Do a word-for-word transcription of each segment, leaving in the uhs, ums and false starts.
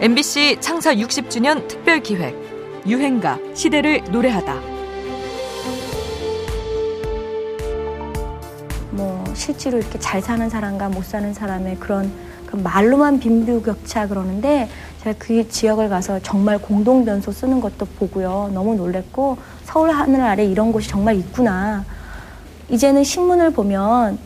엠비씨 창사 육십 주년 특별기획 유행가 시대를 노래하다. 뭐 실제로 이렇게 잘 사는 사람과 못 사는 사람의 그런 그 말로만 빈부격차 그러는데, 제가 그 지역을 가서 정말 공동변소 쓰는 것도 보고요, 너무 놀랬고, 서울 하늘 아래 이런 곳이 정말 있구나. 이제는 신문을 보면,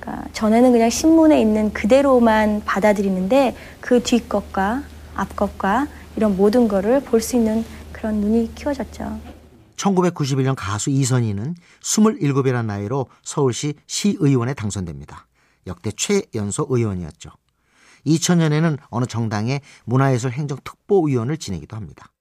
그러니까 전에는 그냥 신문에 있는 그대로만 받아들이는데 그 뒷 것과 앞 것과 이런 모든 거를 볼 수 있는 그런 눈이 키워졌죠. 천구백구십일 년 가수 이선희는 스물일곱이라는 나이로 서울시 시의원에 당선됩니다. 역대 최연소 의원이었죠. 이천 년에는 어느 정당의 문화예술 행정특보위원을 지내기도 합니다.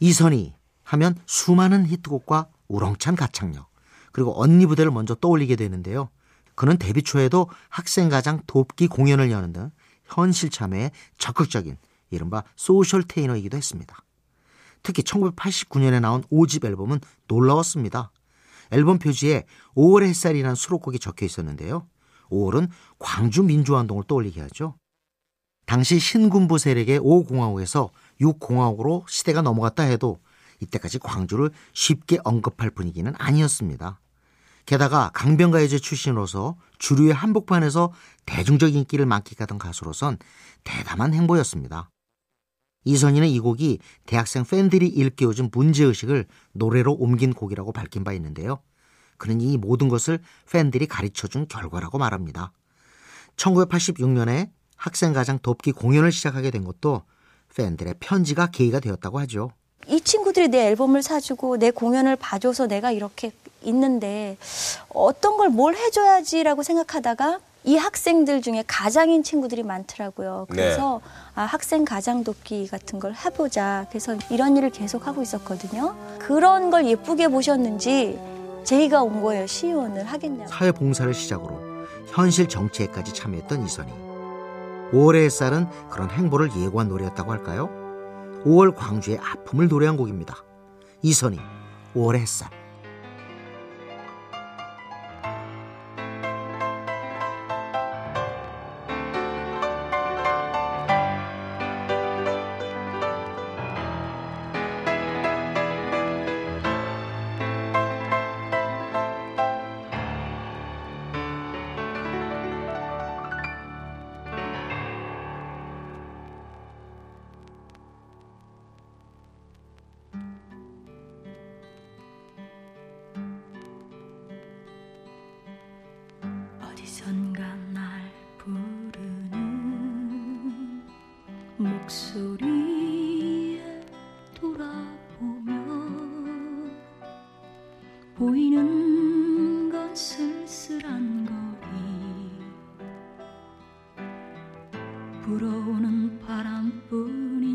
이선희 하면 수많은 히트곡과 우렁찬 가창력, 그리고 언니 부대를 먼저 떠올리게 되는데요. 그는 데뷔 초에도 학생가장 돕기 공연을 여는 등 현실 참여에 적극적인 이른바 소셜 테이너이기도 했습니다. 특히 천구백팔십구 년에 나온 오 집 앨범은 놀라웠습니다. 앨범 표지에 오월의 햇살이라는 수록곡이 적혀 있었는데요. 오월은 광주 민주화운동을 떠올리게 하죠. 당시 신군부 세력의 오 공화국에서 육 공화국으로 시대가 넘어갔다 해도 이때까지 광주를 쉽게 언급할 분위기는 아니었습니다. 게다가 강변가요제 출신으로서 주류의 한복판에서 대중적 인기를 만끽하던 가수로선 대담한 행보였습니다. 이선희는 이 곡이 대학생 팬들이 일깨워준 문제의식을 노래로 옮긴 곡이라고 밝힌 바 있는데요. 그는 이 모든 것을 팬들이 가르쳐준 결과라고 말합니다. 천구백팔십육 년에 학생가장 돕기 공연을 시작하게 된 것도 팬들의 편지가 계기가 되었다고 하죠. 이 친구들이 내 앨범을 사주고 내 공연을 봐줘서 내가 이렇게 있는데 어떤 걸 뭘 해줘야지라고 생각하다가 이 학생들 중에 가장인 친구들이 많더라고요. 그래서 네. 아, 학생 가장 돕기 같은 걸 해보자. 그래서 이런 일을 계속 하고 있었거든요. 그런 걸 예쁘게 보셨는지 제의가 온 거예요. 시의원을 하겠냐고. 사회봉사를 시작으로 현실 정치에까지 참여했던 이선희. 오월의 햇살은 그런 행보를 예고한 노래였다고 할까요? 오월 광주의 아픔을 노래한 곡입니다. 이선희, 오월의 햇살. 어디선가 날 부르는 목소리에 돌아보면 보이는 건 쓸쓸한 거리, 불어오는 바람뿐인데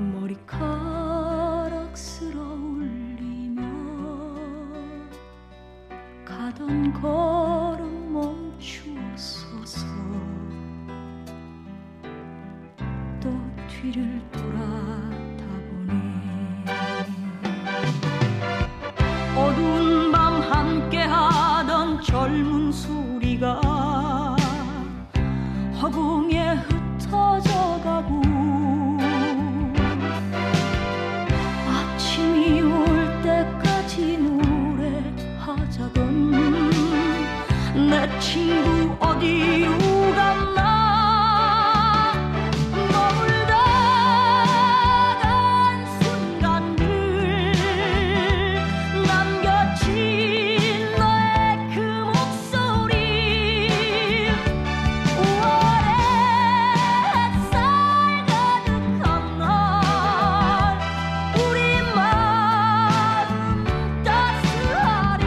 머리카락 쓸어 올리며 가던 걸음 멈추었어서 또 뒤를 돌아다 보네. 어두운 밤 함께하던 젊은 소리가 허공에 흩어져가고 내 친구 어디로 갔나. 머물다 간 순간들 남겨진 너의 그 목소리. 오월의 햇살 가득한 날 우리 마음 따스하리.